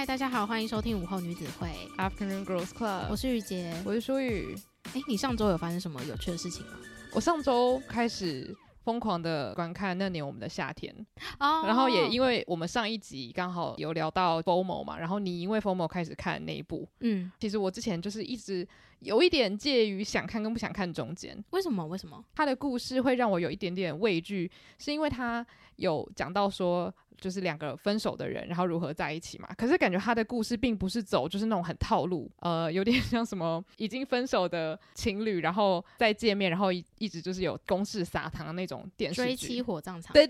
嗨，大家好，欢迎收听午后女子会 Afternoon Girls Club， 我是雨洁，我是舒雨。你上周有发生什么有趣的事情吗？我上周开始疯狂的观看那年我们的夏天、然后也因为我们上一集刚好有聊到 FOMO 嘛，然后你因为 FOMO 开始看那一部。其实我之前就是一直有一点介于想看跟不想看中间。为什么他的故事会让我有一点点畏惧，是因为他有讲到说就是两个分手的人然后如何在一起嘛，可是感觉他的故事并不是走就是那种很套路，有点像什么已经分手的情侣然后再见面然后一直就是有公事撒糖的那种电视剧，追妻火葬场。对，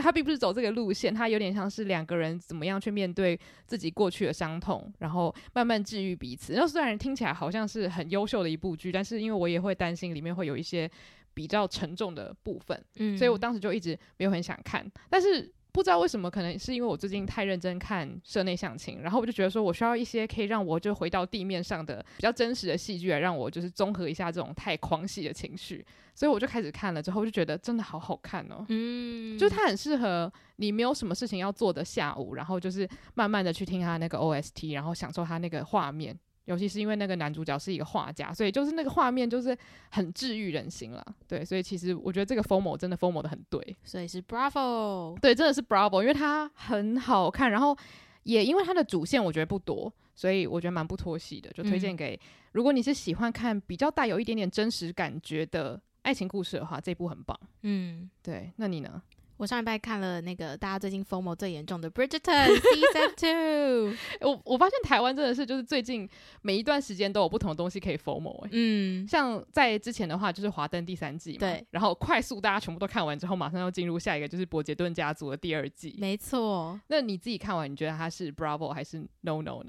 他并不是走这个路线，他有点像是两个人怎么样去面对自己过去的伤痛然后慢慢治愈彼此。那虽然听起来好像是很优秀的一部剧，但是因为我也会担心里面会有一些比较沉重的部分、所以我当时就一直没有很想看。但是不知道为什么，可能是因为我最近太认真看社内相亲，然后我就觉得说我需要一些可以让我就回到地面上的比较真实的戏剧来让我就是综合一下这种太狂喜的情绪，所以我就开始看了之后就觉得真的好好看哦。就是它很适合你没有什么事情要做的下午，然后就是慢慢的去听它那个 OST 然后享受它那个画面，尤其是因为那个男主角是一个画家，所以就是那个画面就是很治愈人心啦。对，所以其实我觉得这个 FOMO 真的 FOMO 的很对，所以是 Bravo。 对，真的是 Bravo， 因为它很好看，然后也因为它的主线我觉得不多，所以我觉得蛮不拖戏的，就推荐给、如果你是喜欢看比较带有一点点真实感觉的爱情故事的话，这部很棒。对，那你呢？我上礼拜看了那个大家最近 FOMO 最严重的 Bridgerton Season 2。 我发现台湾真的是就是最近每一段时间都有不同的东西可以 FOMO、像在之前的话就是华灯第三季嘛，对，然后快速大家全部都看完之后马上要进入下一个就是伯杰顿家族的第二季。没错。那你自己看完你觉得它是 Bravo 还是 No 呢？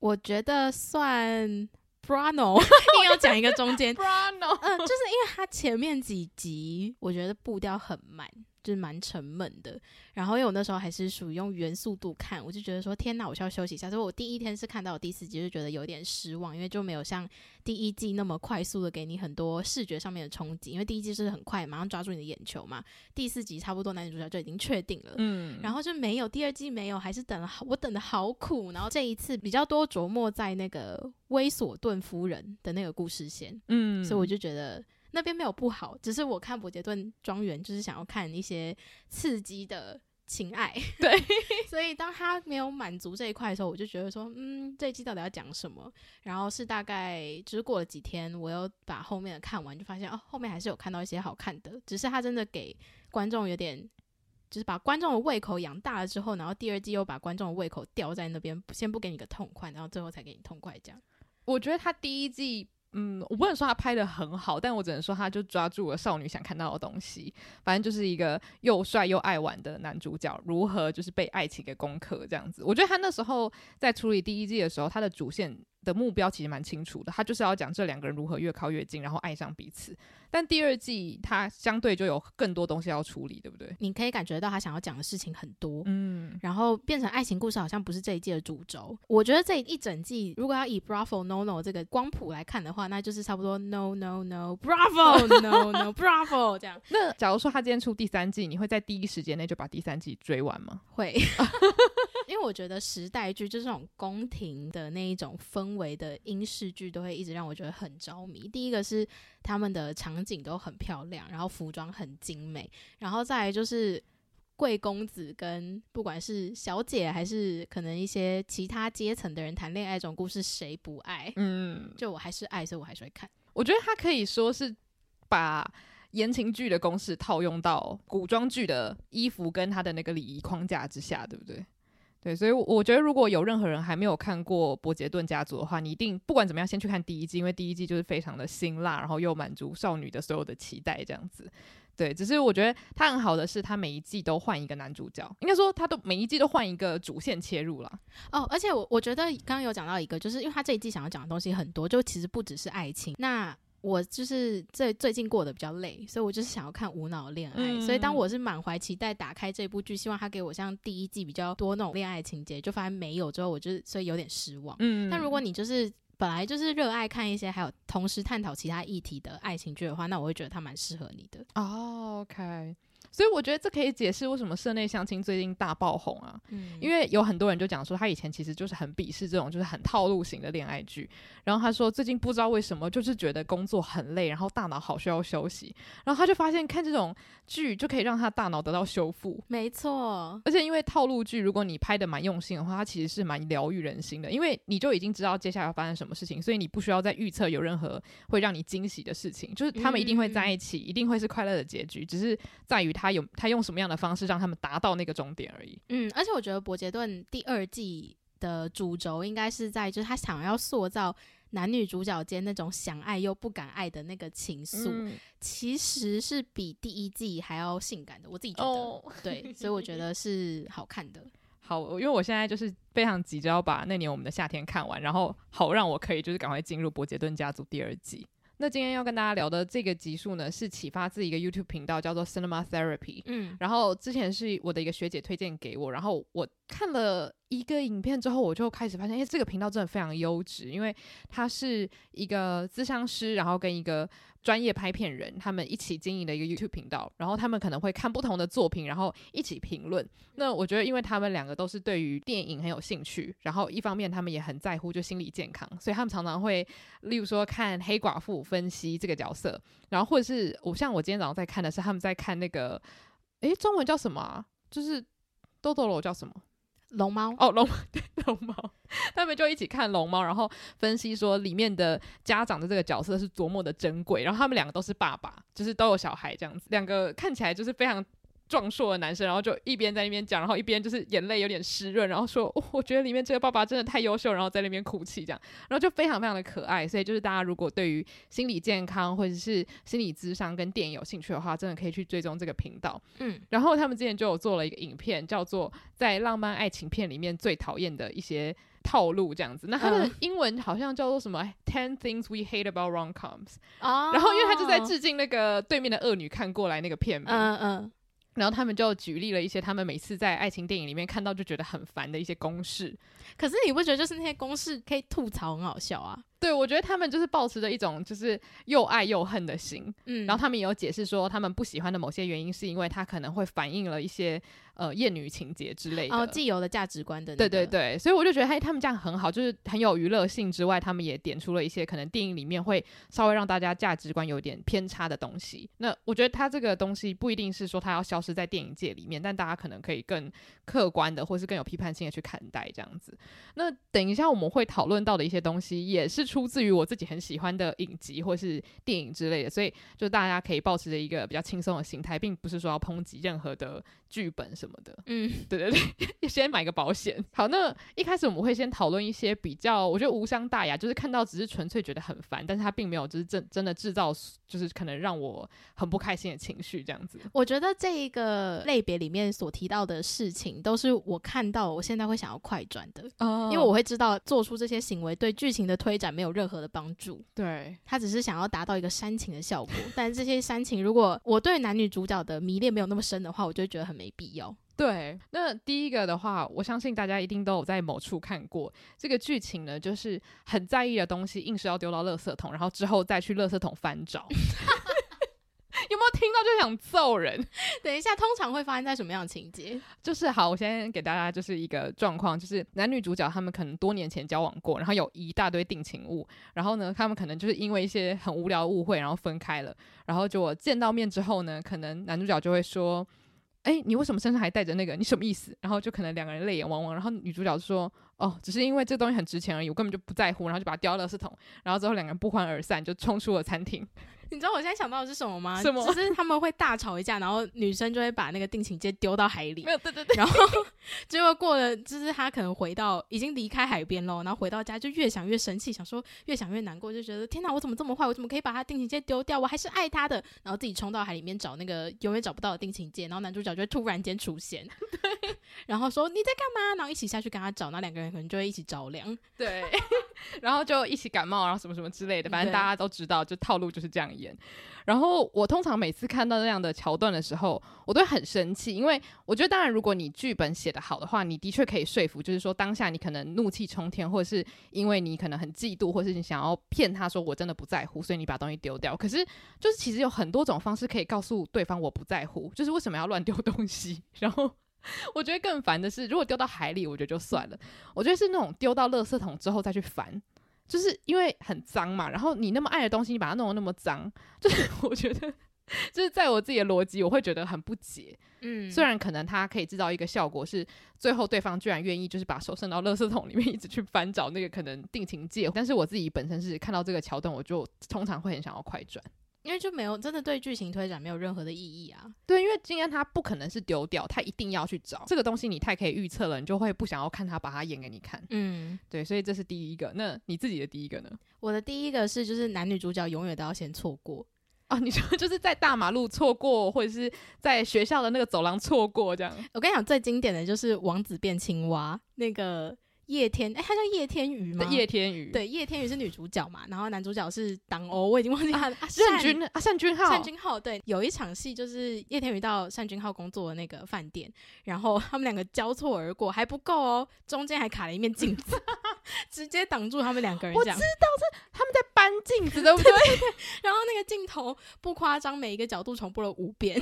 我觉得算Brano， 硬要讲一个中间Brano， 就是因为他前面几集我觉得步调很慢，就是蛮沉闷的，然后因为我那时候还是属于用原速度看，我就觉得说天哪，我需要休息一下，所以我第一天是看到我第四集就觉得有点失望，因为就没有像第一季那么快速的给你很多视觉上面的冲击，因为第一季是很快马上抓住你的眼球嘛，第四集差不多男女主角就已经确定了，然后就没有第二季，没有，还是等了好苦。然后这一次比较多琢磨在那个威索顿夫人的那个故事线，所以我就觉得那边没有不好，只是我看伯杰顿庄园就是想要看一些刺激的情爱，对所以当他没有满足这一块的时候，我就觉得说这一季到底要讲什么。然后是大概就是过了几天我又把后面的看完，就发现哦，后面还是有看到一些好看的，只是他真的给观众有点就是把观众的胃口养大了之后，然后第二季又把观众的胃口吊在那边，先不给你个痛快，然后最后才给你痛快。这样我觉得他第一季我不能说他拍得很好，但我只能说他就抓住了少女想看到的东西。反正就是一个又帅又爱玩的男主角如何就是被爱情给攻克这样子。我觉得他那时候在处理第一季的时候，他的主线的目标其实蛮清楚的，他就是要讲这两个人如何越靠越近然后爱上彼此。但第二季他相对就有更多东西要处理，对不对？你可以感觉到他想要讲的事情很多，然后变成爱情故事好像不是这一季的主轴。我觉得这一整季如果要以 Bravo No No 这个光谱来看的话，那就是差不多 No No No Bravo No No Bravo 这样。那假如说他今天出第三季，你会在第一时间内就把第三季追完吗？会因为我觉得时代剧就是这种宫廷的那一种氛围的英式剧都会一直让我觉得很着迷。第一个是他们的场景都很漂亮，然后服装很精美，然后再来就是贵公子跟不管是小姐还是可能一些其他阶层的人谈恋爱这种故事谁不爱？就我还是爱，所以我还是会看。我觉得他可以说是把言情剧的公式套用到古装剧的衣服跟他的那个礼仪框架之下，对不对？对，所以我觉得如果有任何人还没有看过伯杰顿家族的话，你一定不管怎么样先去看第一季，因为第一季就是非常的辛辣，然后又满足少女的所有的期待这样子。对，只是我觉得他很好的是他每一季都换一个男主角，应该说他都每一季都换一个主线切入啦。而且我觉得刚刚有讲到一个，就是因为他这一季想要讲的东西很多，就其实不只是爱情。那我就是最近过得比较累，所以我就是想要看无脑恋爱，所以当我是满怀期待打开这部剧，希望他给我像第一季比较多那种恋爱情节，就发现没有之后我就所以有点失望。但如果你就是本来就是热爱看一些还有同时探讨其他议题的爱情剧的话，那我会觉得它蛮适合你的。OK，所以我觉得这可以解释为什么社内相亲最近大爆红啊，因为有很多人就讲说他以前其实就是很鄙视这种就是很套路型的恋爱剧，然后他说最近不知道为什么就是觉得工作很累，然后大脑好需要休息，然后他就发现看这种剧就可以让他大脑得到修复。没错，而且因为套路剧如果你拍得蛮用心的话，它其实是蛮疗愈人心的，因为你就已经知道接下来要发生什么事情，所以你不需要再预测有任何会让你惊喜的事情，就是他们一定会在一起，一定会是快乐的结局，只是在于他用什么样的方式让他们达到那个终点而已。而且我觉得伯杰顿第二季的主轴应该是在就是他想要塑造男女主角间那种想爱又不敢爱的那个情愫，其实是比第一季还要性感的，我自己觉得，对，所以我觉得是好看的。好，因为我现在就是非常急着要把那年我们的夏天看完，然后好让我可以就是赶快进入伯杰顿家族第二季。那今天要跟大家聊的这个集数呢，是启发自一个 YouTube 频道叫做 Cinema Therapy，然后之前是我的一个学姐推荐给我，然后我看了一个影片之后，我就开始发现这个频道真的非常优质，因为他是一个咨商师，然后跟一个专业拍片人他们一起经营的一个 YouTube 频道，然后他们可能会看不同的作品然后一起评论。那我觉得因为他们两个都是对于电影很有兴趣，然后一方面他们也很在乎就心理健康，所以他们常常会例如说看黑寡妇分析这个角色，然后或者是像我今天早上在看的是他们在看那个中文叫什么啊，就是豆豆楼叫什么龙猫龙猫他们就一起看龙猫，然后分析说里面的家长的这个角色是多么的珍贵，然后他们两个都是爸爸，就是都有小孩这样子，两个看起来就是非常壮硕的男生，然后就一边在那边讲，然后一边就是眼泪有点湿润，然后说我觉得里面这个爸爸真的太优秀，然后在那边哭泣这样，然后就非常非常的可爱。所以就是大家如果对于心理健康或者是心理咨商跟电影有兴趣的话，真的可以去追踪这个频道。然后他们之前就有做了一个影片叫做在浪漫爱情片里面最讨厌的一些套路这样子，那他的英文好像叫做什么 10 things we hate about rom-coms，然后因为他就在致敬那个对面的恶女看过来那个片名，然后他们就举例了一些他们每次在爱情电影里面看到就觉得很烦的一些公式。可是你不觉得就是那些公式可以吐槽很好笑啊？对，我觉得他们就是抱持着一种就是又爱又恨的心，然后他们也有解释说他们不喜欢的某些原因是因为他可能会反映了一些厌女情节之类的，既有的价值观的、那个、对对对，所以我就觉得他们这样很好，就是很有娱乐性之外，他们也点出了一些可能电影里面会稍微让大家价值观有点偏差的东西。那我觉得他这个东西不一定是说他要消失在电影界里面，但大家可能可以更客观的或是更有批判性的去看待这样子。那等一下我们会讨论到的一些东西也是出自于我自己很喜欢的影集或是电影之类的，所以就大家可以抱持着一个比较轻松的心态，并不是说要抨击任何的剧本什么的。对对对，先买个保险。好，那一开始我们会先讨论一些比较我觉得无伤大雅，就是看到只是纯粹觉得很烦，但是他并没有就是真的制造就是可能让我很不开心的情绪这样子。我觉得这一个类别里面所提到的事情都是我看到我现在会想要快转的，因为我会知道做出这些行为对剧情的推展没有任何的帮助，对，他只是想要达到一个煽情的效果但这些煽情如果我对男女主角的迷恋没有那么深的话，我就会觉得很没必要。对，那第一个的话我相信大家一定都有在某处看过这个剧情呢，就是很在意的东西硬是要丢到垃圾桶，然后之后再去垃圾桶翻找有没有听到就想揍人？等一下，通常会发生在什么样的情节？就是好，我先给大家就是一个状况，就是男女主角他们可能多年前交往过，然后有一大堆定情物，然后呢他们可能就是因为一些很无聊的误会然后分开了，然后就我见到面之后呢，可能男主角就会说你为什么身上还带着那个，你什么意思？然后就可能两个人泪眼汪汪，然后女主角就说只是因为这东西很值钱而已，我根本就不在乎，然后就把它丢到垃圾桶，然后之后两个人不欢而散，就冲出了餐厅。你知道我现在想到的是什么吗？什么？就是他们会大吵一架，然后女生就会把那个定情戒丢到海里。没有，对对对。然后结果过了，就是他可能回到已经离开海边咯，然后回到家就越想越生气，想说越想越难过，就觉得天哪，我怎么这么坏，我怎么可以把他定情戒丢掉，我还是爱他的。然后自己冲到海里面找那个永远找不到的定情戒，然后男主角就会突然间出现，对，然后说你在干嘛，然后一起下去跟他找，然后两个人可能就会一起着凉。对然后就一起感冒，然后什么什么之类的，反正大家都知道，就套路就是这样演。然后我通常每次看到那样的桥段的时候，我都会很生气，因为我觉得当然如果你剧本写得好的话，你的确可以说服，就是说当下你可能怒气冲天，或者是因为你可能很嫉妒，或是你想要骗他说我真的不在乎，所以你把东西丢掉。可是就是其实有很多种方式可以告诉对方我不在乎，就是为什么要乱丢东西。然后我觉得更烦的是，如果丢到海里我觉得就算了，我觉得是那种丢到垃圾桶之后再去烦，就是因为很脏嘛，然后你那么爱的东西你把它弄得那么脏，就是我觉得就是在我自己的逻辑我会觉得很不解。虽然可能它可以制造一个效果是最后对方居然愿意就是把手伸到垃圾桶里面一直去翻找那个可能定情戒，但是我自己本身是看到这个桥段我就通常会很想要快转，因为就没有真的对剧情推展没有任何的意义啊。对，因为金安他不可能是丢掉，他一定要去找这个东西，你太可以预测了，你就会不想要看他把它演给你看。对，所以这是第一个。那你自己的第一个呢？我的第一个是就是男女主角永远都要先错过。哦，你说就是在大马路错过，或者是在学校的那个走廊错过这样。我跟你讲最经典的就是王子变青蛙，那个叶天，他叫叶天宇吗？叶天宇，对，叶天宇是女主角嘛，然后男主角是党欧，我已经忘记他了。单君浩，对，有一场戏就是叶天宇到单君浩工作的那个饭店，然后他们两个交错而过，还不够哦，中间还卡了一面镜子，直接挡住他们两个人这样。我知道是他们在搬镜子，对不对？然后那个镜头不夸张，每一个角度重播了5遍，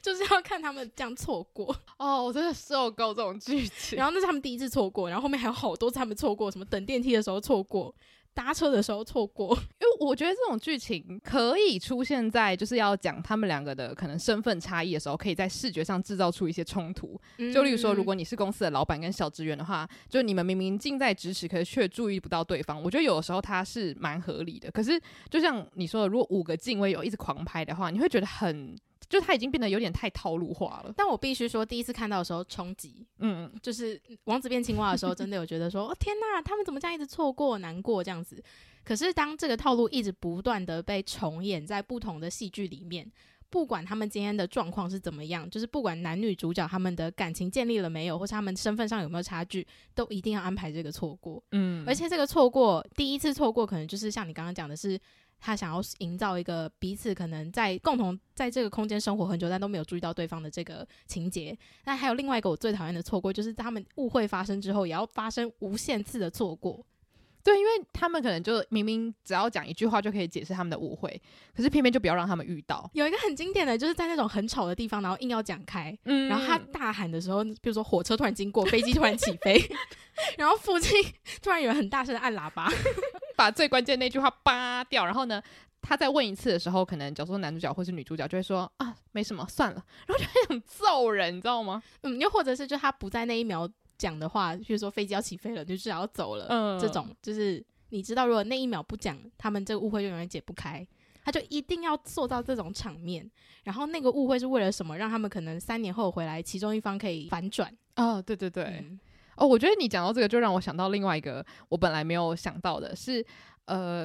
就是要看他们这样错过。哦，我真的受够这种剧情。然后那是他们第一次错过，然后后面还有好多次他们错过，什么等电梯的时候错过，搭车的时候错过。因为我觉得这种剧情可以出现在就是要讲他们两个的可能身份差异的时候，可以在视觉上制造出一些冲突。就例如说如果你是公司的老板跟小职员的话，就你们明明近在咫尺可是却注意不到对方，我觉得有的时候它是蛮合理的。可是就像你说的，如果5个镜位有一直狂拍的话，你会觉得很就他已经变得有点太套路化了。但我必须说第一次看到的时候冲击，就是王子变青蛙的时候真的有觉得说、哦、天哪，他们怎么这样一直错过难过这样子。可是当这个套路一直不断的被重演在不同的戏剧里面，不管他们今天的状况是怎么样，就是不管男女主角他们的感情建立了没有，或是他们身份上有没有差距，都一定要安排这个错过。而且这个错过，第一次错过可能就是像你刚刚讲的，是他想要营造一个彼此可能在共同在这个空间生活很久但都没有注意到对方的这个情节。那还有另外一个我最讨厌的错过，就是他们误会发生之后也要发生无限次的错过。对，因为他们可能就明明只要讲一句话就可以解释他们的误会，可是偏偏就不要让他们遇到。有一个很经典的就是在那种很吵的地方然后硬要讲开，然后他大喊的时候，比如说火车突然经过，飞机突然起飞然后附近突然有人很大声的按喇叭把最关键的那句话扒掉，然后呢他再问一次的时候，可能假如说男主角或是女主角就会说啊没什么算了，然后就很想揍人你知道吗？又或者是就他不在那一秒讲的话，比如说飞机要起飞了，女主角要走了，这种就是你知道如果那一秒不讲，他们这个误会就永远解不开。他就一定要塑造这种场面，然后那个误会是为了什么，让他们可能3年后回来其中一方可以反转。哦，对对对。哦，我觉得你讲到这个就让我想到另外一个我本来没有想到的是，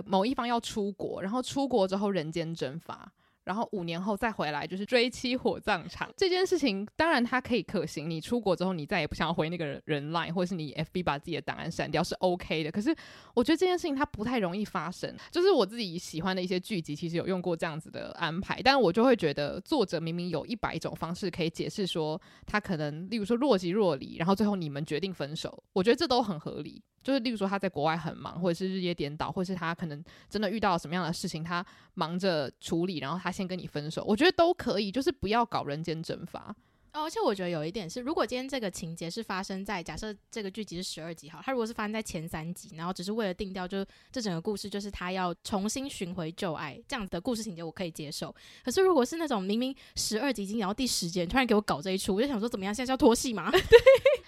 某一方要出国，然后出国之后人间蒸发，然后5年后再回来，就是追妻火葬场这件事情。当然它可以可行，你出国之后你再也不想要回那个人 LINE 或者是你 FB 把自己的档案删掉是 OK 的，可是我觉得这件事情它不太容易发生。就是我自己喜欢的一些剧集其实有用过这样子的安排，但我就会觉得作者明明有100种方式可以解释说他可能例如说若即若离，然后最后你们决定分手，我觉得这都很合理。就是例如说他在国外很忙，或者是日夜颠倒，或者是他可能真的遇到什么样的事情他忙着处理，然后他先跟你分手，我觉得都可以，就是不要搞人间蒸发。而且我觉得有一点是，如果今天这个情节是发生在，假设这个剧集是12集好，它如果是发生在前3集，然后只是为了定调就这整个故事就是他要重新寻回旧爱，这样子的故事情节我可以接受。可是如果是那种明明12集已经然后第10集突然给我搞这一出，我就想说怎么样，现在要拖戏吗？对，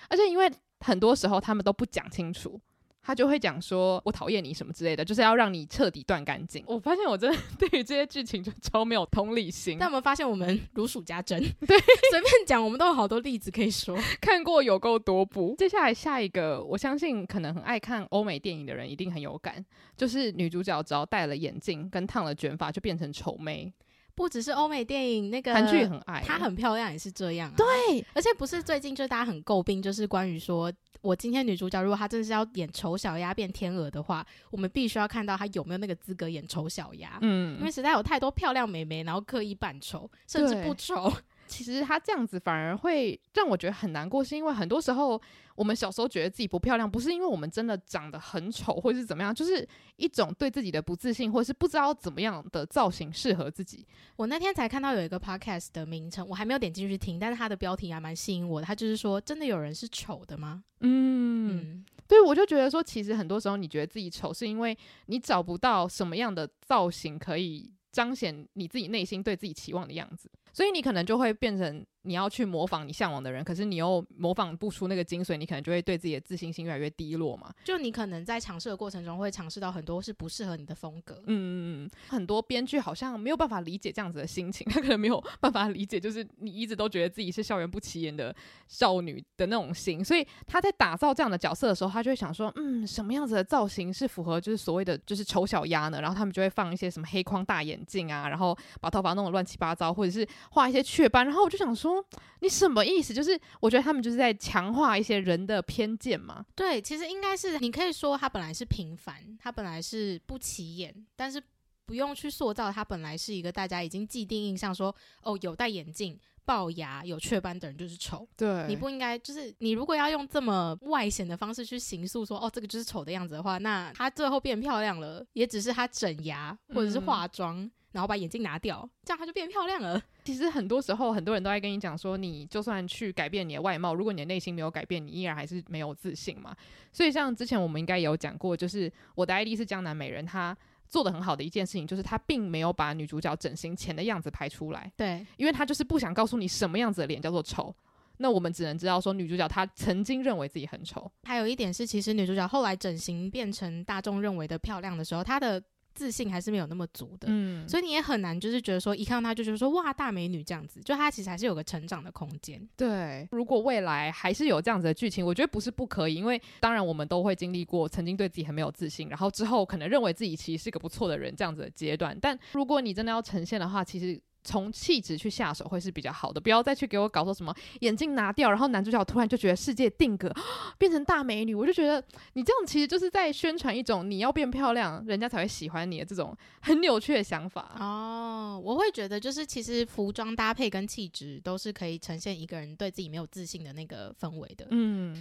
而且因为很多时候他们都不讲清楚，他就会讲说我讨厌你什么之类的，就是要让你彻底断干净。我发现我真的对于这些剧情就超没有同理心。但我们发现我们如数家珍，对，随便讲我们都有好多例子可以说看过有够多部。接下来下一个，我相信可能很爱看欧美电影的人一定很有感，就是女主角只要戴了眼镜跟烫了卷发就变成丑妹。不只是欧美电影，那个韩剧也很爱，她很漂亮也是这样啊。对，而且不是最近就大家很诟病，就是关于说我今天女主角如果她真的是要演丑小鸭变天鹅的话，我们必须要看到她有没有那个资格演丑小鸭。嗯，因为实在有太多漂亮美眉然后刻意扮丑甚至不丑。其实她这样子反而会让我觉得很难过，是因为很多时候我们小时候觉得自己不漂亮，不是因为我们真的长得很丑或是怎么样，就是一种对自己的不自信，或是不知道怎么样的造型适合自己。我那天才看到有一个 podcast 的名称，我还没有点进去听，但是它的标题还蛮吸引我的，它就是说真的有人是丑的吗？ 嗯，对，我就觉得说其实很多时候你觉得自己丑是因为你找不到什么样的造型可以彰显你自己内心对自己期望的样子，所以你可能就会变成你要去模仿你向往的人，可是你又模仿不出那个精髓，你可能就会对自己的自信心越来越低落嘛。就你可能在尝试的过程中会尝试到很多是不适合你的风格。嗯，很多编剧好像没有办法理解这样子的心情，他可能没有办法理解就是你一直都觉得自己是校园不起眼的少女的那种心，所以他在打造这样的角色的时候，他就会想说什么样子的造型是符合就是所谓的就是丑小鸭呢，然后他们就会放一些什么黑框大眼镜啊，然后把头发弄得乱七八糟，或者是画一些雀斑，然后我就想说你什么意思？就是我觉得他们就是在强化一些人的偏见嘛。对，其实应该是你可以说他本来是平凡，他本来是不起眼，但是不用去塑造他本来是一个大家已经既定印象说哦，有戴眼镜龅牙有雀斑的人就是丑。对，你不应该就是你如果要用这么外显的方式去形塑说哦这个就是丑的样子的话，那他最后变漂亮了也只是他整牙或者是化妆然后把眼镜拿掉，这样她就变漂亮了。其实很多时候很多人都在跟你讲说你就算去改变你的外貌，如果你的内心没有改变，你依然还是没有自信嘛。所以像之前我们应该也有讲过，就是我的 ID 是江南美人，她做得很好的一件事情就是她并没有把女主角整形前的样子拍出来。对，因为她就是不想告诉你什么样子的脸叫做丑，那我们只能知道说女主角她曾经认为自己很丑。还有一点是其实女主角后来整形变成大众认为的漂亮的时候，她的自信还是没有那么足的。所以你也很难就是觉得说一看到她就觉得说哇大美女这样子，就她其实还是有个成长的空间。对，如果未来还是有这样子的剧情，我觉得不是不可以，因为当然我们都会经历过曾经对自己很没有自信，然后之后可能认为自己其实是个不错的人这样子的阶段，但如果你真的要呈现的话，其实从气质去下手会是比较好的，不要再去给我搞说什么眼镜拿掉然后男主角突然就觉得世界定格变成大美女，我就觉得你这样其实就是在宣传一种你要变漂亮人家才会喜欢你的这种很扭曲的想法。哦，我会觉得就是其实服装搭配跟气质都是可以呈现一个人对自己没有自信的那个氛围的。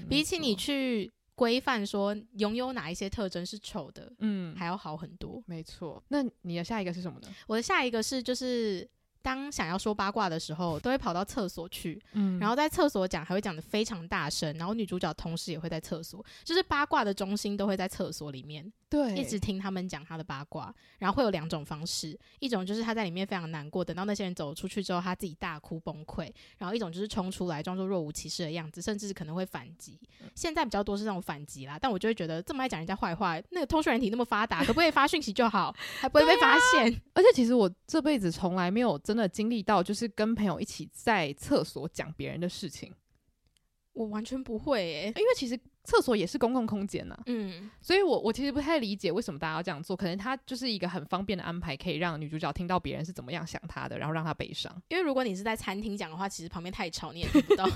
比起你去规范说拥有哪一些特征是丑的还要好很多。没错，那你的下一个是什么呢？我的下一个是就是当想要说八卦的时候都会跑到厕所去，然后在厕所讲还会讲得非常大声，然后女主角同时也会在厕所，就是八卦的中心都会在厕所里面。对，一直听他们讲她的八卦，然后会有两种方式，一种就是她在里面非常难过，等到那些人走出去之后她自己大哭崩溃，然后一种就是冲出来装作若无其事的样子，甚至可能会反击。现在比较多是那种反击啦，但我就会觉得这么爱讲人家坏话，那个通讯软体那么发达可不可以发讯息就好还不会被发现。而且其实我这辈子从来没有真的经历到就是跟朋友一起在厕所讲别人的事情，我完全不会因为其实厕所也是公共空间啊。所以我其实不太理解为什么大家要这样做，可能它就是一个很方便的安排，可以让女主角听到别人是怎么样想她的，然后让她悲伤。因为如果你是在餐厅讲的话，其实旁边太吵你也听不到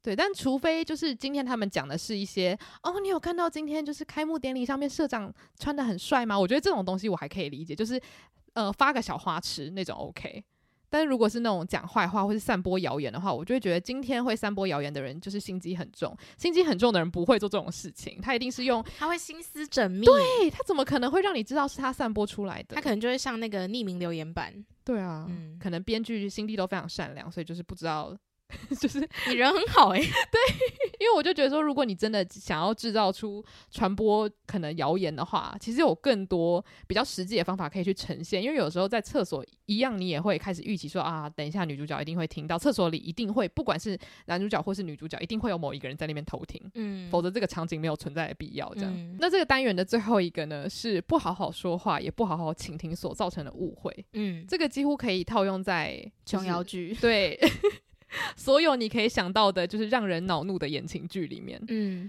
对，但除非就是今天他们讲的是一些你有看到今天就是开幕典礼上面社长穿得很帅吗？我觉得这种东西我还可以理解，就是发个小花痴那种 OK，但是如果是那种讲坏话或是散播谣言的话，我就会觉得今天会散播谣言的人就是心机很重，心机很重的人不会做这种事情，他一定是用他会心思缜密。对，他怎么可能会让你知道是他散播出来的？他可能就会上那个匿名留言板。对啊，可能编剧心地都非常善良，所以就是不知道就是你人很好对，因为我就觉得说如果你真的想要制造出传播可能谣言的话，其实有更多比较实际的方法可以去呈现。因为有时候在厕所一样你也会开始预期说等一下女主角一定会听到，厕所里一定会不管是男主角或是女主角一定会有某一个人在那边偷听，否则这个场景没有存在的必要这样。那这个单元的最后一个呢是不好好说话也不好好倾听所造成的误会。这个几乎可以套用在琼瑶剧，对所有你可以想到的就是让人恼怒的言情剧里面。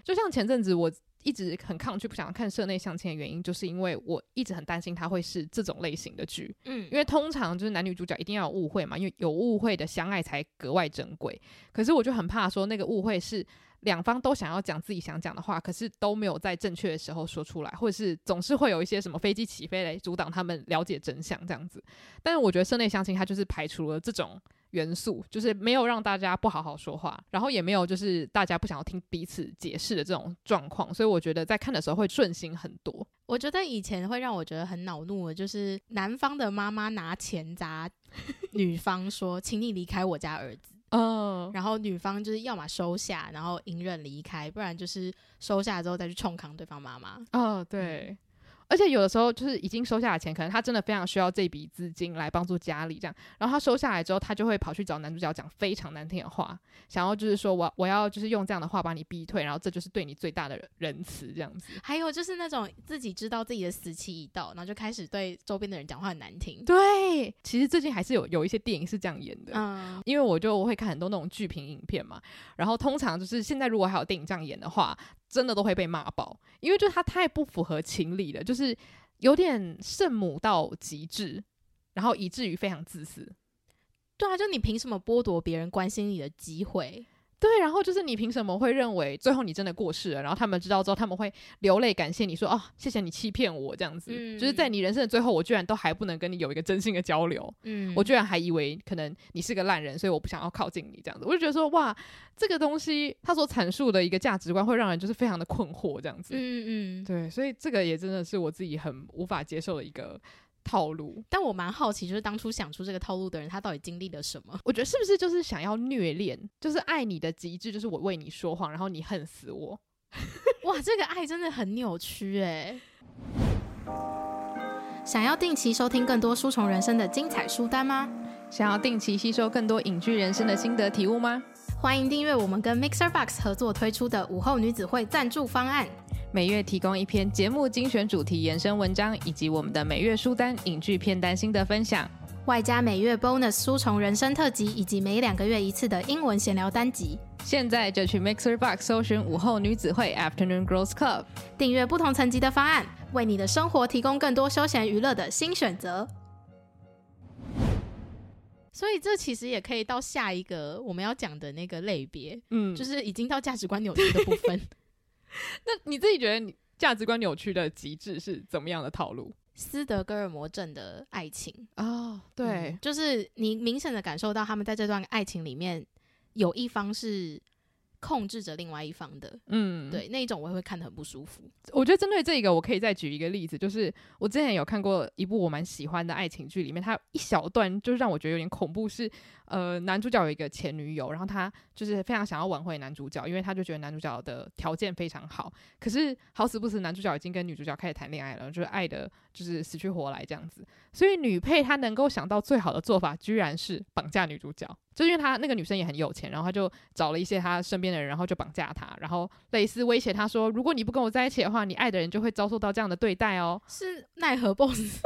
就像前阵子我一直很抗拒不想看社内相亲的原因，就是因为我一直很担心它会是这种类型的剧，嗯，因为通常就是男女主角一定要有误会嘛，因为有误会的相爱才格外珍贵。可是我就很怕说那个误会是两方都想要讲自己想讲的话，可是都没有在正确的时候说出来，或者是总是会有一些什么飞机起飞来阻挡他们了解真相这样子。但是我觉得社内相亲它就是排除了这种元素，就是没有让大家不好好说话，然后也没有就是大家不想要听彼此解释的这种状况，所以我觉得在看的时候会顺心很多。我觉得以前会让我觉得很恼怒的就是男方的妈妈拿钱砸女方说请你离开我家儿子，然后女方就是要么收下然后隐忍离开，不然就是收下之后再去冲康对方妈妈。对，而且有的时候就是已经收下的钱可能他真的非常需要这笔资金来帮助家里这样，然后他收下来之后他就会跑去找男主角讲非常难听的话，想要就是说我要就是用这样的话把你逼退，然后这就是对你最大的仁慈这样子。还有就是那种自己知道自己的死期已到，然后就开始对周边的人讲话很难听。对，其实最近还是有一些电影是这样演的，因为我会看很多那种剧评影片嘛，然后通常就是现在如果还有电影这样演的话真的都会被骂爆，因为就是他太不符合情理了，就是有点圣母到极致，然后以至于非常自私。对啊，就你凭什么剥夺别人关心你的机会？对，然后就是你凭什么会认为最后你真的过世了，然后他们知道之后他们会流泪感谢你说哦谢谢你欺骗我这样子，就是在你人生的最后我居然都还不能跟你有一个真心的交流，我居然还以为可能你是个烂人所以我不想要靠近你这样子。我就觉得说哇，这个东西它所阐述的一个价值观会让人就是非常的困惑这样子。对，所以这个也真的是我自己很无法接受的一个套路。但我蛮好奇就是当初想出这个套路的人他到底经历了什么。我觉得是不是就是想要虐恋，就是爱你的极致就是我为你说谎然后你恨死我。哇，这个爱真的很扭曲耶。想要定期收听更多书虫人生的精彩书单吗？想要定期吸收更多影剧人生的心得体悟吗？欢迎订阅我们跟 Mixerbox 合作推出的午后女子会赞助方案，每月提供一篇节目精选主题延伸文章，以及我们的每月书单、影剧片单心得分享，外加每月 bonus 书虫人生特辑，以及每2个月一次的英文闲聊单集。现在就去 Mixerbox 搜寻午后女子会 Afternoon Girls Club， 订阅不同层级的方案，为你的生活提供更多休闲娱乐的新选择。所以这其实也可以到下一个我们要讲的那个类别，就是已经到价值观扭曲的部分。那你自己觉得你价值观扭曲的极致是怎么样的套路？斯德哥尔摩症的爱情。对，就是你明显的感受到他们在这段爱情里面有一方是控制着另外一方的，对，那一种我也会看得很不舒服。我觉得针对这个我可以再举一个例子，就是我之前有看过一部我蛮喜欢的爱情剧，里面它一小段就是让我觉得有点恐怖，是男主角有一个前女友，然后他就是非常想要挽回男主角，因为他就觉得男主角的条件非常好，可是好死不死男主角已经跟女主角开始谈恋爱了，就是爱的就是死去活来这样子。所以女配她能够想到最好的做法居然是绑架女主角，就是因为她那个女生也很有钱，然后她就找了一些她身边的人，然后就绑架她，然后类似威胁她说如果你不跟我在一起的话你爱的人就会遭受到这样的对待哦。是奈何 BOSS？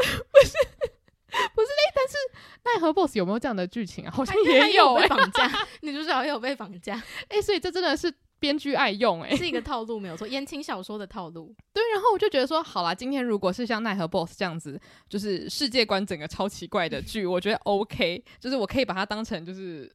不是，但是奈何 BOSS 有没有这样的剧情啊？好像也有被绑架，女主角也有被绑架。所以这真的是编剧爱用，是一个套路没有错，言情小说的套路。对，然后我就觉得说好啦，今天如果是像奈何 BOSS 这样子就是世界观整个超奇怪的剧，我觉得 OK， 就是我可以把它当成就是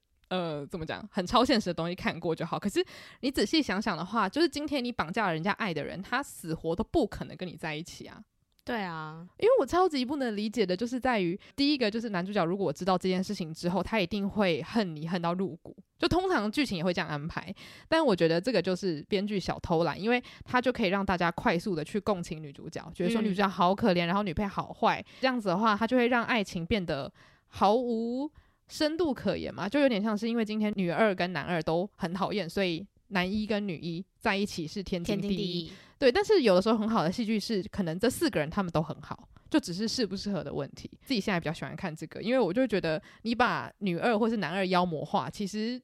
怎么讲，很超现实的东西看过就好。可是你仔细想想的话，就是今天你绑架了人家爱的人，他死活都不可能跟你在一起啊。对啊，因为我超级不能理解的就是在于，第一个就是男主角如果知道这件事情之后他一定会恨你恨到入骨，就通常剧情也会这样安排，但我觉得这个就是编剧小偷懒，因为他就可以让大家快速的去共情女主角，觉得说女主角好可怜，然后女配好坏，这样子的话他就会让爱情变得毫无深度可言嘛，就有点像是因为今天女二跟男二都很讨厌，所以男一跟女一在一起是天经地义。对，但是有的时候很好的戏剧是可能这4个人他们都很好，就只是适不适合的问题。自己现在比较喜欢看这个，因为我就觉得你把女二或是男二妖魔化，其实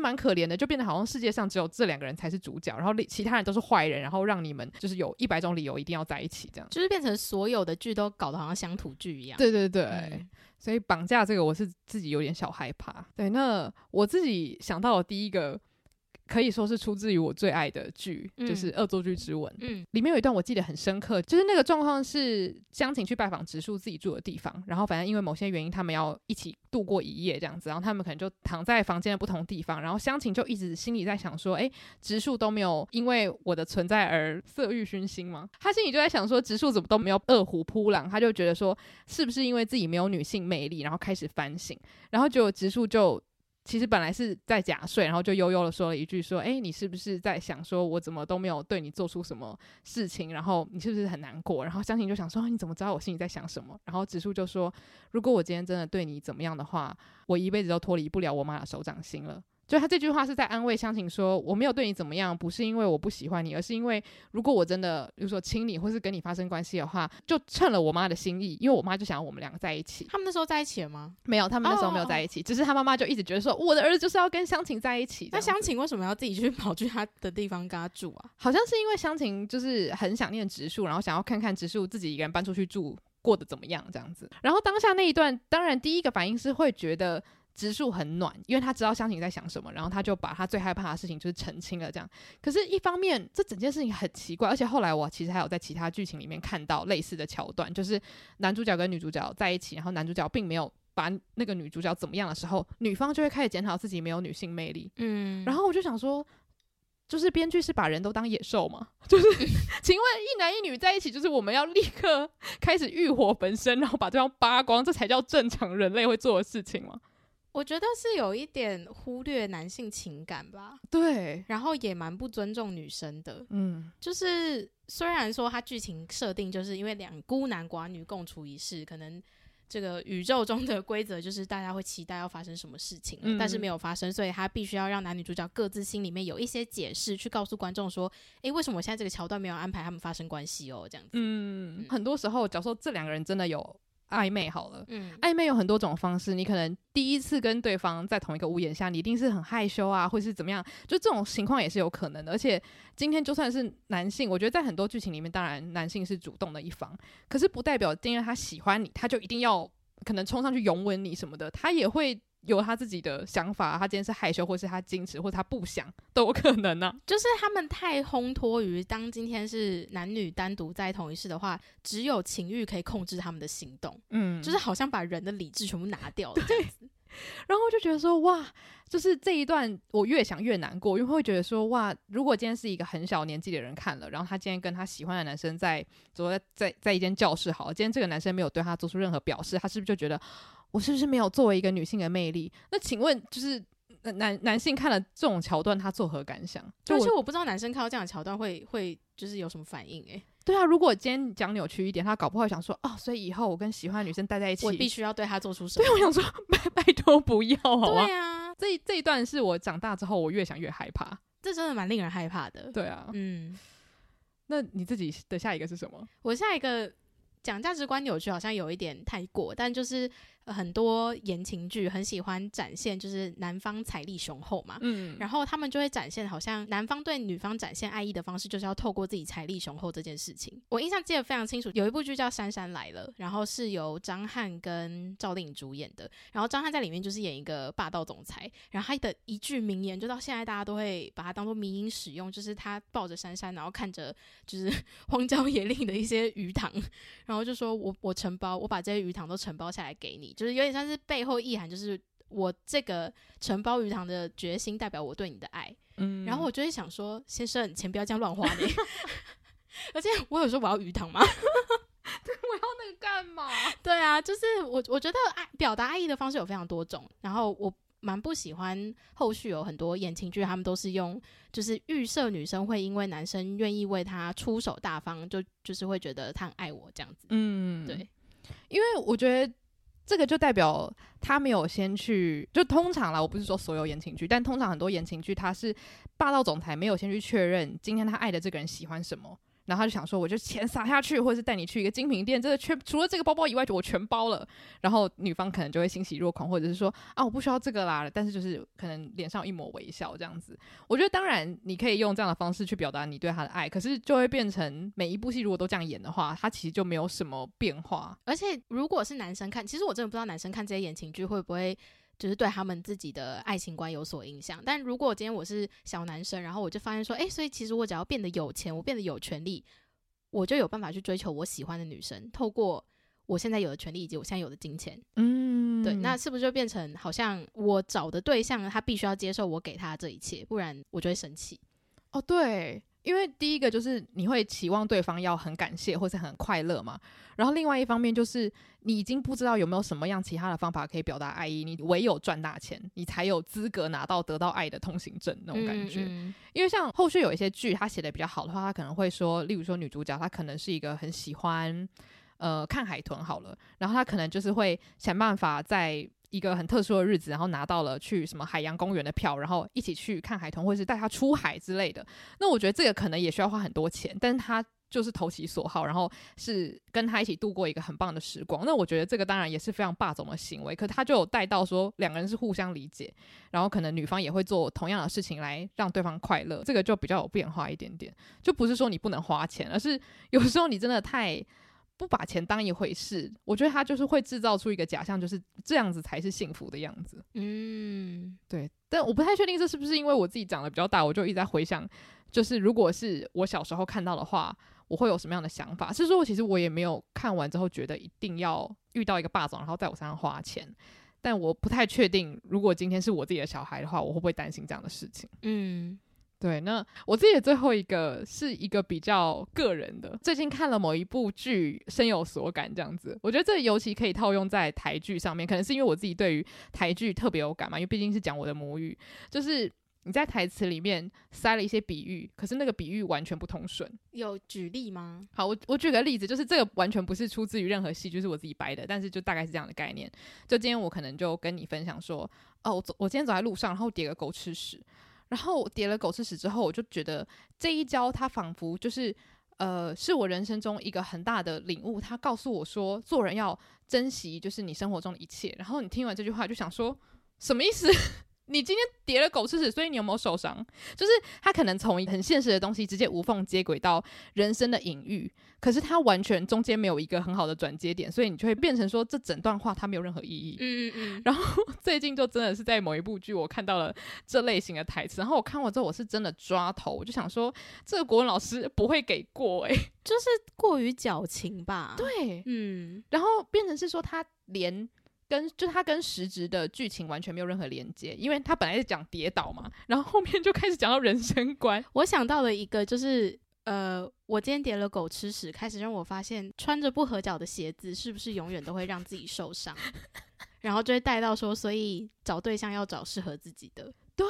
蛮可怜的，就变得好像世界上只有这2个人才是主角，然后其他人都是坏人，然后让你们就是有100种理由一定要在一起，这样就是变成所有的剧都搞得好像乡土剧一样。对、所以绑架这个我是自己有点小害怕。对，那我自己想到的第一个可以说是出自于我最爱的剧、就是《恶作剧之吻》里面有一段我记得很深刻，就是那个状况是江晴去拜访植树自己住的地方，然后反正因为某些原因他们要一起度过一夜这样子，然后他们可能就躺在房间的不同地方，然后湘琴就一直心里在想说，哎，植树都没有因为我的存在而色欲熏心吗？他心里就在想说植树怎么都没有饿虎扑狼，他就觉得说是不是因为自己没有女性魅力，然后开始反省，然后结果植树就其实本来是在假睡，然后就悠悠的说了一句说，哎，你是不是在想说我怎么都没有对你做出什么事情，然后你是不是很难过？然后湘琴就想说，你怎么知道我心里在想什么？然后植树就说，如果我今天真的对你怎么样的话，我一辈子都脱离不了我妈的手掌心了。就他这句话是在安慰湘琴说，我没有对你怎么样，不是因为我不喜欢你，而是因为如果我真的比如说亲你或是跟你发生关系的话，就趁了我妈的心意，因为我妈就想要我们两个在一起。他们那时候在一起了吗？没有，他们那时候没有在一起，只是他妈妈就一直觉得说我的儿子就是要跟湘琴在一起。那湘琴为什么要自己去跑去他的地方跟他住啊？好像是因为湘琴就是很想念植树，然后想要看看植树自己一个人搬出去住过得怎么样这样子。然后当下那一段，当然第一个反应是会觉得植树很暖，因为他知道湘琴在想什么，然后他就把他最害怕的事情就是澄清了这样。可是一方面这整件事情很奇怪，而且后来我其实还有在其他剧情里面看到类似的桥段，就是男主角跟女主角在一起，然后男主角并没有把那个女主角怎么样的时候，女方就会开始检讨自己没有女性魅力。然后我就想说，就是编剧是把人都当野兽吗？就是请问一男一女在一起，就是我们要立刻开始欲火焚身，然后把对方扒光，这才叫正常人类会做的事情吗？我觉得是有一点忽略男性情感吧，对，然后也蛮不尊重女生的。就是虽然说他剧情设定就是因为两孤男寡女共处一室，可能这个宇宙中的规则就是大家会期待要发生什么事情了，但是没有发生，所以他必须要让男女主角各自心里面有一些解释，去告诉观众说，哎，为什么我现在这个桥段没有安排他们发生关系哦，这样子。很多时候假如说这两个人真的有暧昧好了，暧昧有很多种方式，你可能第一次跟对方在同一个屋檐下，你一定是很害羞啊，或是怎么样，就这种情况也是有可能的。而且今天就算是男性，我觉得在很多剧情里面，当然男性是主动的一方，可是不代表因为他喜欢你，他就一定要可能冲上去拥吻你什么的，他也会有他自己的想法，他今天是害羞，或是他矜持，或是他不想，都有可能啊。就是他们太烘托于当今天是男女单独在同一室的话，只有情欲可以控制他们的行动。就是好像把人的理智全部拿掉了这样子。然后就觉得说，哇，就是这一段我越想越难过，因为会觉得说，哇，如果今天是一个很小年纪的人看了，然后他今天跟他喜欢的男生在一间教室好了，今天这个男生没有对他做出任何表示，他是不是就觉得我是不是没有作为一个女性的魅力？那请问就是男性看了这种桥段，他作何感想？而且我不知道男生看到这样的桥段会就是有什么反应。对啊，如果今天讲扭曲一点，他搞不好想说，哦，所以以后我跟喜欢的女生待在一起，我必须要对她做出什么。对，我想说拜托不要好吗？对啊，这一段是我长大之后我越想越害怕，这真的蛮令人害怕的。对啊，那你自己的下一个是什么？我下一个讲价值观扭曲好像有一点太过，但就是很多言情剧很喜欢展现就是男方财力雄厚嘛，然后他们就会展现好像男方对女方展现爱意的方式就是要透过自己财力雄厚这件事情。我印象记得非常清楚，有一部剧叫《姗姗来了》，然后是由张翰跟赵丽颖主演的，然后张翰在里面就是演一个霸道总裁，然后他的一句名言就到现在大家都会把它当作迷因使用，就是他抱着姗姗，然后看着就是荒郊野岭的一些鱼塘，然后就说我承包，我把这些鱼塘都承包下来给你，就是有点像是背后意涵，就是我这个承包鱼塘的决心代表我对你的爱。然后我就会想说，先生，钱不要这样乱花呢。而且我有说我要鱼塘吗？我要那个干嘛？对啊，就是我觉得表达爱意的方式有非常多种，然后我蛮不喜欢后续有很多言情剧他们都是用就是预设女生会因为男生愿意为她出手大方，就是会觉得他很爱我这样子。对，因为我觉得这个就代表他没有先去，就通常啦，我不是说所有言情剧，但通常很多言情剧他是霸道总裁没有先去确认今天他爱的这个人喜欢什么，然后他就想说我就钱撒下去，或者是带你去一个精品店，这除了这个包包以外我全包了，然后女方可能就会欣喜若狂，或者是说啊我不需要这个啦，但是就是可能脸上有一抹微笑这样子。我觉得当然你可以用这样的方式去表达你对他的爱，可是就会变成每一部戏如果都这样演的话，他其实就没有什么变化。而且如果是男生看，其实我真的不知道男生看这些言情剧会不会就是对他们自己的爱情观有所影响。但如果今天我是小男生，然后我就发现说所以其实我只要变得有钱，我变得有权利，我就有办法去追求我喜欢的女生，透过我现在有的权利以及我现在有的金钱。对，那是不是就变成好像我找的对象他必须要接受我给他这一切，不然我就会生气。哦，对，因为第一个就是你会期望对方要很感谢或是很快乐嘛，然后另外一方面就是你已经不知道有没有什么样其他的方法可以表达爱意，你唯有赚大钱你才有资格拿到得到爱的通行证那种感觉。因为像后续有一些剧他写的比较好的话，他可能会说，例如说女主角她可能是一个很喜欢看海豚好了，然后她可能就是会想办法在一个很特殊的日子，然后拿到了去什么海洋公园的票，然后一起去看海豚或是带他出海之类的。那我觉得这个可能也需要花很多钱，但是他就是投其所好，然后是跟他一起度过一个很棒的时光。那我觉得这个当然也是非常霸总的行为，可他就有带到说两个人是互相理解，然后可能女方也会做同样的事情来让对方快乐，这个就比较有变化一点点。就不是说你不能花钱，而是有时候你真的太不把钱当一回事，我觉得他就是会制造出一个假象，就是这样子才是幸福的样子。对，但我不太确定这是不是因为我自己长得比较大，我就一直在回想，就是如果是我小时候看到的话，我会有什么样的想法。是说其实我也没有看完之后觉得一定要遇到一个霸总然后在我身上花钱，但我不太确定如果今天是我自己的小孩的话，我会不会担心这样的事情。对，那我自己的最后一个是一个比较个人的，最近看了某一部剧深有所感这样子。我觉得这尤其可以套用在台剧上面，可能是因为我自己对于台剧特别有感嘛，因为毕竟是讲我的母语。就是你在台词里面塞了一些比喻，可是那个比喻完全不通顺。有举例吗？好，我举个例子，就是这个完全不是出自于任何戏剧，是我自己掰的，但是就大概是这样的概念。就今天我可能就跟你分享说，我今天走在路上，然后跌个狗吃屎，然后我跌了狗吃屎之后，我就觉得这一跤它仿佛就是是我人生中一个很大的领悟。它告诉我说做人要珍惜就是你生活中的一切。然后你听完这句话就想说什么意思？你今天跌了狗吃屎，所以你有没有受伤？就是他可能从很现实的东西直接无缝接轨到人生的隐喻，可是他完全中间没有一个很好的转接点，所以你就会变成说这整段话它没有任何意义。然后最近就真的是在某一部剧我看到了这类型的台词，然后我看完之后我是真的抓头，我就想说这个国文老师不会给过就是过于矫情吧。对，然后变成是说他连他跟实质的剧情完全没有任何连接，因为他本来是讲跌倒嘛，然后后面就开始讲到人生观。我想到了一个，就是我今天跌了狗吃屎，开始让我发现穿着不合脚的鞋子是不是永远都会让自己受伤然后就会带到说，所以找对象要找适合自己的。对，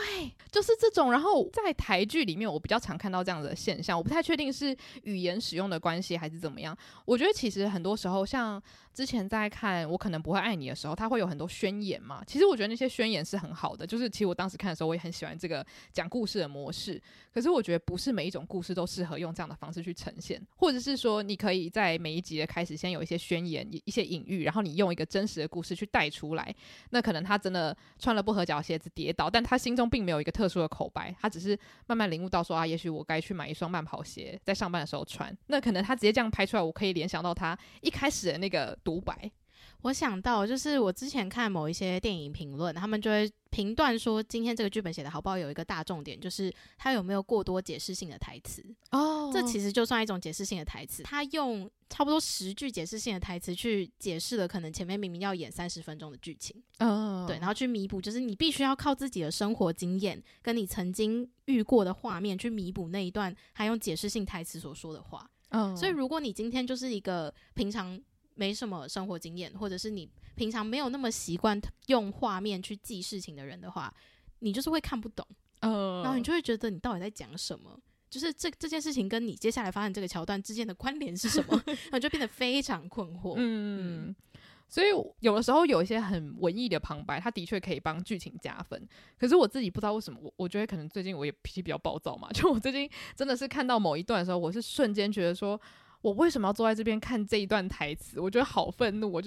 就是这种。然后在台剧里面我比较常看到这样子的现象，我不太确定是语言使用的关系还是怎么样。我觉得其实很多时候，像之前在看我可能不会爱你的时候，它会有很多宣言嘛，其实我觉得那些宣言是很好的，就是其实我当时看的时候我也很喜欢这个讲故事的模式，可是我觉得不是每一种故事都适合用这样的方式去呈现。或者是说你可以在每一集的开始先有一些宣言，一些隐喻，然后你用一个真实的故事去带出来。那可能他真的穿了不合脚鞋子跌倒，但他心中并没有一个特殊的口白，他只是慢慢领悟到说也许我该去买一双慢跑鞋在上班的时候穿。那可能他直接这样拍出来，我可以联想到他一开始的那个独白。我想到就是我之前看某一些电影评论，他们就会评断说今天这个剧本写的好不好，有一个大重点就是他有没有过多解释性的台词。这其实就算一种解释性的台词，他用差不多10句解释性的台词去解释了可能前面明明要演30分钟的剧情。对，然后去弥补，就是你必须要靠自己的生活经验跟你曾经遇过的画面去弥补那一段他用解释性台词所说的话。所以如果你今天就是一个平常没什么生活经验，或者是你平常没有那么习惯用画面去记事情的人的话，你就是会看不懂。然后你就会觉得你到底在讲什么，就是这件事情跟你接下来发生这个桥段之间的关联是什么然后就变得非常困惑。所以有的时候有一些很文艺的旁白，它的确可以帮剧情加分。可是我自己不知道为什么，我觉得可能最近我也脾气比较暴躁嘛，就我最近真的是看到某一段的时候，我是瞬间觉得说我为什么要坐在这边看这一段台词，我觉得好愤怒。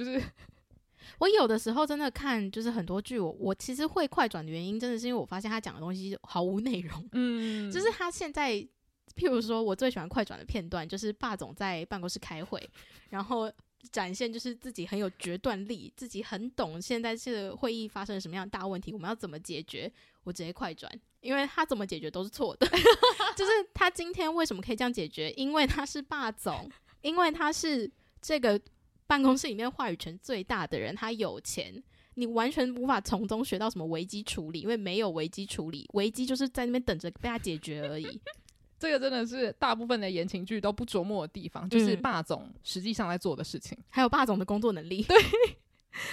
我有的时候真的看就是很多剧，我其实会快转的原因真的是因为我发现他讲的东西毫无内容。就是他现在譬如说我最喜欢快转的片段就是霸总在办公室开会，然后展现就是自己很有决断力，自己很懂现在这个会议发生了什么样的大问题，我们要怎么解决，我直接快转，因为他怎么解决都是错的就是他今天为什么可以这样解决，因为他是霸总，因为他是这个办公室里面话语权最大的人，他有钱，你完全无法从中学到什么危机处理，因为没有危机处理，危机就是在那边等着被他解决而已这个真的是大部分的言情剧都不琢磨的地方，就是霸总实际上在做的事情，还有霸总的工作能力。对，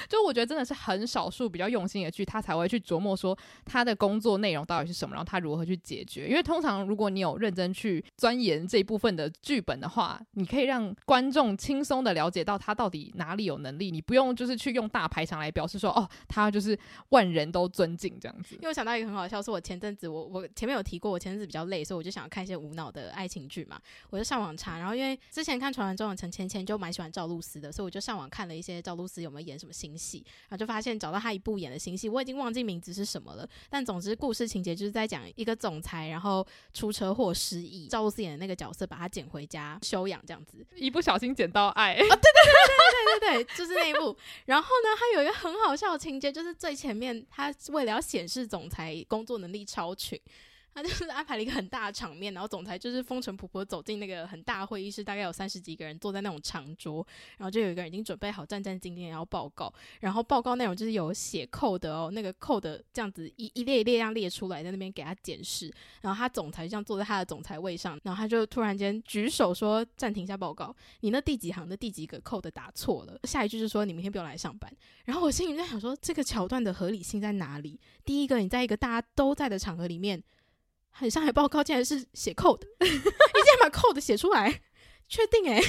就我觉得真的是很少数比较用心的剧，他才会去琢磨说他的工作内容到底是什么，然后他如何去解决。因为通常如果你有认真去钻研这一部分的剧本的话，你可以让观众轻松的了解到他到底哪里有能力，你不用就是去用大排场来表示说哦，他就是万人都尊敬这样子。因为我想到一个很好笑，是我前阵子我前面有提过，我前阵子比较累，所以我就想要看一些无脑的爱情剧嘛，我就上网查，然后因为之前看《传闻中的陈芊芊》就蛮喜欢赵露思的，所以我就上网看了一些赵露思有没有演什么新戏，然后就发现找到他一部演的新戏，我已经忘记名字是什么了，但总之故事情节就是在讲一个总裁然后出车祸失忆，赵露思演的那个角色把他捡回家休养这样子，一不小心捡到爱哦，对，就是那一部然后呢，他有一个很好笑的情节，就是最前面他为了要显示总裁工作能力超群，他就是安排了一个很大的场面，然后总裁就是风尘仆仆走进那个很大的会议室，大概有30几个人坐在那种长桌，然后就有一个人已经准备好战战兢兢要报告，然后报告内容就是有写扣的哦，那个扣的这样子一列这样列出来，在那边给他检视，然后他总裁就这样坐在他的总裁位上，然后他就突然间举手说暂停一下报告，你那第几行的第几个扣的打错了，下一句就是说你明天不用来上班。然后我心里在想说这个桥段的合理性在哪里，第一个你在一个大家都在的场合里面，很上海报告竟然是写 code 一定要把 code 写出来，确定欸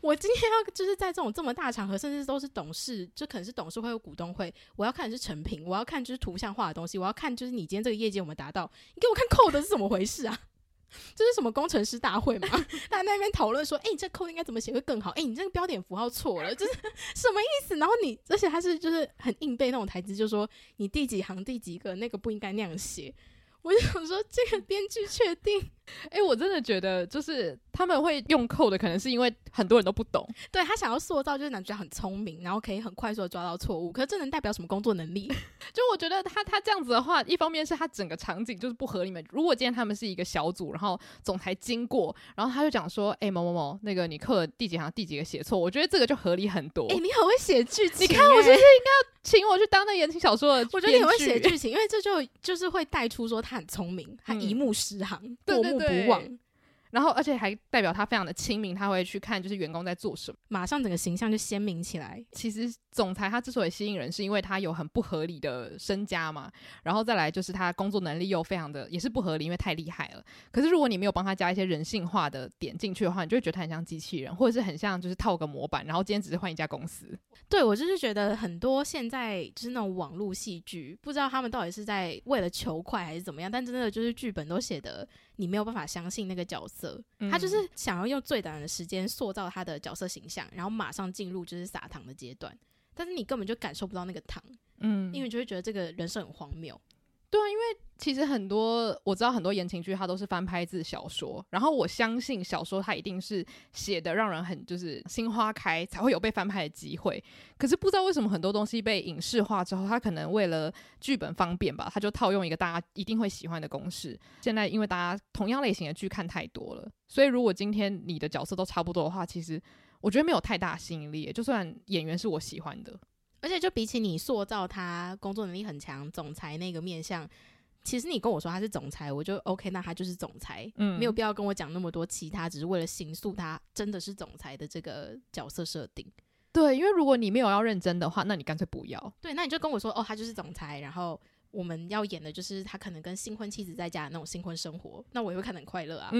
我今天要就是在这种这么大场合，甚至都是董事，就可能是董事会或股东会，我要看的是成品，我要看就是图像化的东西，我要看就是你今天这个业绩我们达到，你给我看 code 是怎么回事啊，这是什么工程师大会吗大家在那边讨论说欸你这 code 应该怎么写会更好，欸你这个标点符号错了，就是什么意思，然后你而且他是就是很硬背那种台词，就说你第几行第几个那个不应该那样写，我就想说这个编剧确定我真的觉得就是他们会用code可能是因为很多人都不懂，对，他想要塑造就是男主角很聪明，然后可以很快速的抓到错误，可是这能代表什么工作能力就我觉得他这样子的话，一方面是他整个场景就是不合理嘛，如果今天他们是一个小组，然后总裁经过，然后他就讲说某某某那个你扣了第几行第几个写错，我觉得这个就合理很多。你很会写剧情你看我是不是应该要请我去当那言情小说的编剧，我觉得你会写剧情，因为这就是会带出说他很聪明，他一目十行过目不忘，然后而且还代表他非常的亲民，他会去看就是员工在做什么，马上整个形象就鲜明起来。其实总裁他之所以吸引人是因为他有很不合理的身家嘛，然后再来就是他工作能力又非常的也是不合理，因为太厉害了，可是如果你没有帮他加一些人性化的点进去的话，你就会觉得他很像机器人，或者是很像就是套个模板，然后今天只是换一家公司。对，我就是觉得很多现在就是那种网络戏剧，不知道他们到底是在为了求快还是怎么样，但真的就是剧本都写的你没有办法相信那个角色，他就是想要用最短的时间塑造他的角色形象，然后马上进入就是撒糖的阶段，但是你根本就感受不到那个糖，因为就会觉得这个人生很荒谬。对啊，因为其实很多我知道很多言情剧它都是翻拍自小说，然后我相信小说它一定是写的让人很就是心花开才会有被翻拍的机会，可是不知道为什么很多东西被影视化之后，它可能为了剧本方便吧，它就套用一个大家一定会喜欢的公式。现在因为大家同样类型的剧看太多了，所以如果今天你的角色都差不多的话，其实我觉得没有太大吸引力，就算演员是我喜欢的。而且就比起你塑造他工作能力很强总裁那个面向，其实你跟我说他是总裁我就 OK， 那他就是总裁，没有必要跟我讲那么多其他，只是为了形塑他真的是总裁的这个角色设定。对，因为如果你没有要认真的话，那你干脆不要。对，那你就跟我说哦他就是总裁，然后我们要演的就是他可能跟新婚妻子在家的那种新婚生活，那我也会看得很快乐啊。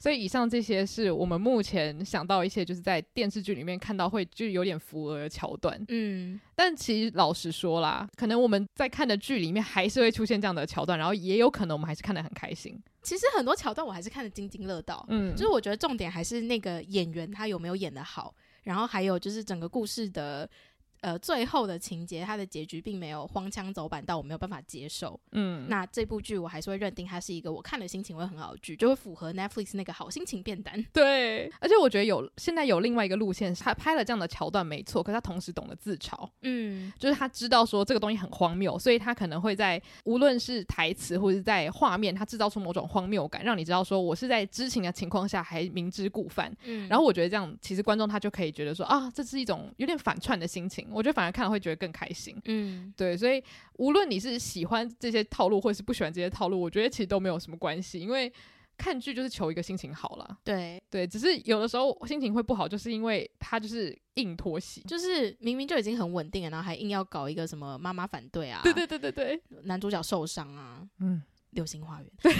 所以以上这些是我们目前想到一些就是在电视剧里面看到会就有点扶额的桥段。但其实老实说啦，可能我们在看的剧里面还是会出现这样的桥段，然后也有可能我们还是看得很开心。其实很多桥段我还是看得津津乐道，就是我觉得重点还是那个演员他有没有演得好，然后还有就是整个故事的最后的情节它的结局并没有荒腔走板到我没有办法接受，嗯，那这部剧我还是会认定它是一个我看了心情会很好的剧，就会符合 Netflix 那个好心情便当。对，而且我觉得有现在有另外一个路线，他拍了这样的桥段没错，可是他同时懂得自嘲，嗯，就是他知道说这个东西很荒谬，所以他可能会在无论是台词或是在画面他制造出某种荒谬感，让你知道说我是在知情的情况下还明知故犯，嗯，然后我觉得这样其实观众他就可以觉得说啊，这是一种有点反串的心情，我觉得反而看了会觉得更开心，嗯，对，所以无论你是喜欢这些套路或是不喜欢这些套路，我觉得其实都没有什么关系，因为看剧就是求一个心情好啦，对对，只是有的时候心情会不好，就是因为它就是硬拖戏，就是明明就已经很稳定了，然后还硬要搞一个什么妈妈反对啊，对对对对对，男主角受伤啊，嗯，流星花园，对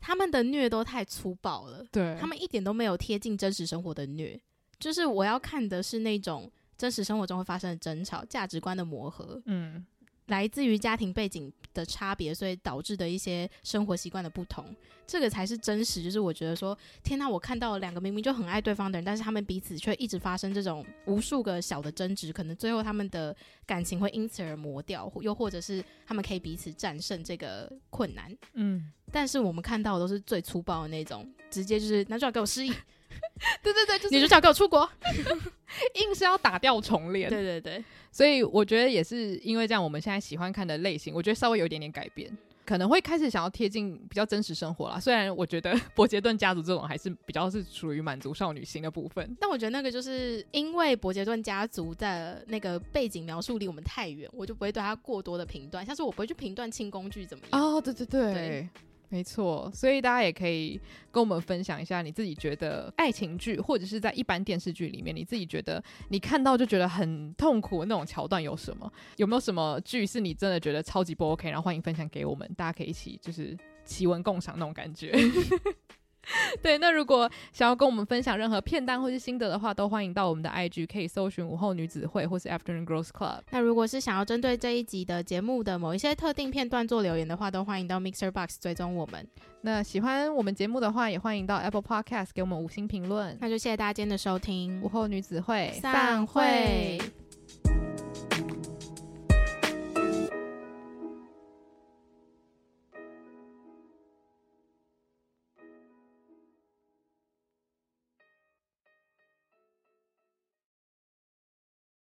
他们的虐都太粗暴了，对，他们一点都没有贴近真实生活的虐，就是我要看的是那种真实生活中会发生的争吵，价值观的磨合，嗯，来自于家庭背景的差别，所以导致的一些生活习惯的不同，这个才是真实。就是我觉得说天哪，我看到了两个明明就很爱对方的人，但是他们彼此却一直发生这种无数个小的争执，可能最后他们的感情会因此而磨掉，又或者是他们可以彼此战胜这个困难，嗯，但是我们看到的都是最粗暴的那种，直接就是男主角给我失忆对对对，就是女主角给我出国硬是要打掉重练，对对对，所以我觉得也是因为这样，我们现在喜欢看的类型我觉得稍微有一点点改变，可能会开始想要贴近比较真实生活啦，虽然我觉得伯杰顿家族这种还是比较是属于满足少女心的部分，但我觉得那个就是因为伯杰顿家族的那个背景描述离我们太远，我就不会对他过多的评断，像是我不会去评断清宫剧怎么样，哦对对对对，没错，所以大家也可以跟我们分享一下你自己觉得爱情剧或者是在一般电视剧里面，你自己觉得你看到就觉得很痛苦的那种桥段有什么，有没有什么剧是你真的觉得超级不 OK， 然后欢迎分享给我们，大家可以一起就是奇闻共赏那种感觉对，那如果想要跟我们分享任何片单或是心得的话，都欢迎到我们的 IG 可以搜寻午后女子会或是 Afternoon Girls Club， 那如果是想要针对这一集的节目的某一些特定片段做留言的话，都欢迎到 Mixerbox 追踪我们，那喜欢我们节目的话也欢迎到 Apple Podcast 给我们5星评论，那就谢谢大家今天的收听，午后女子会散会。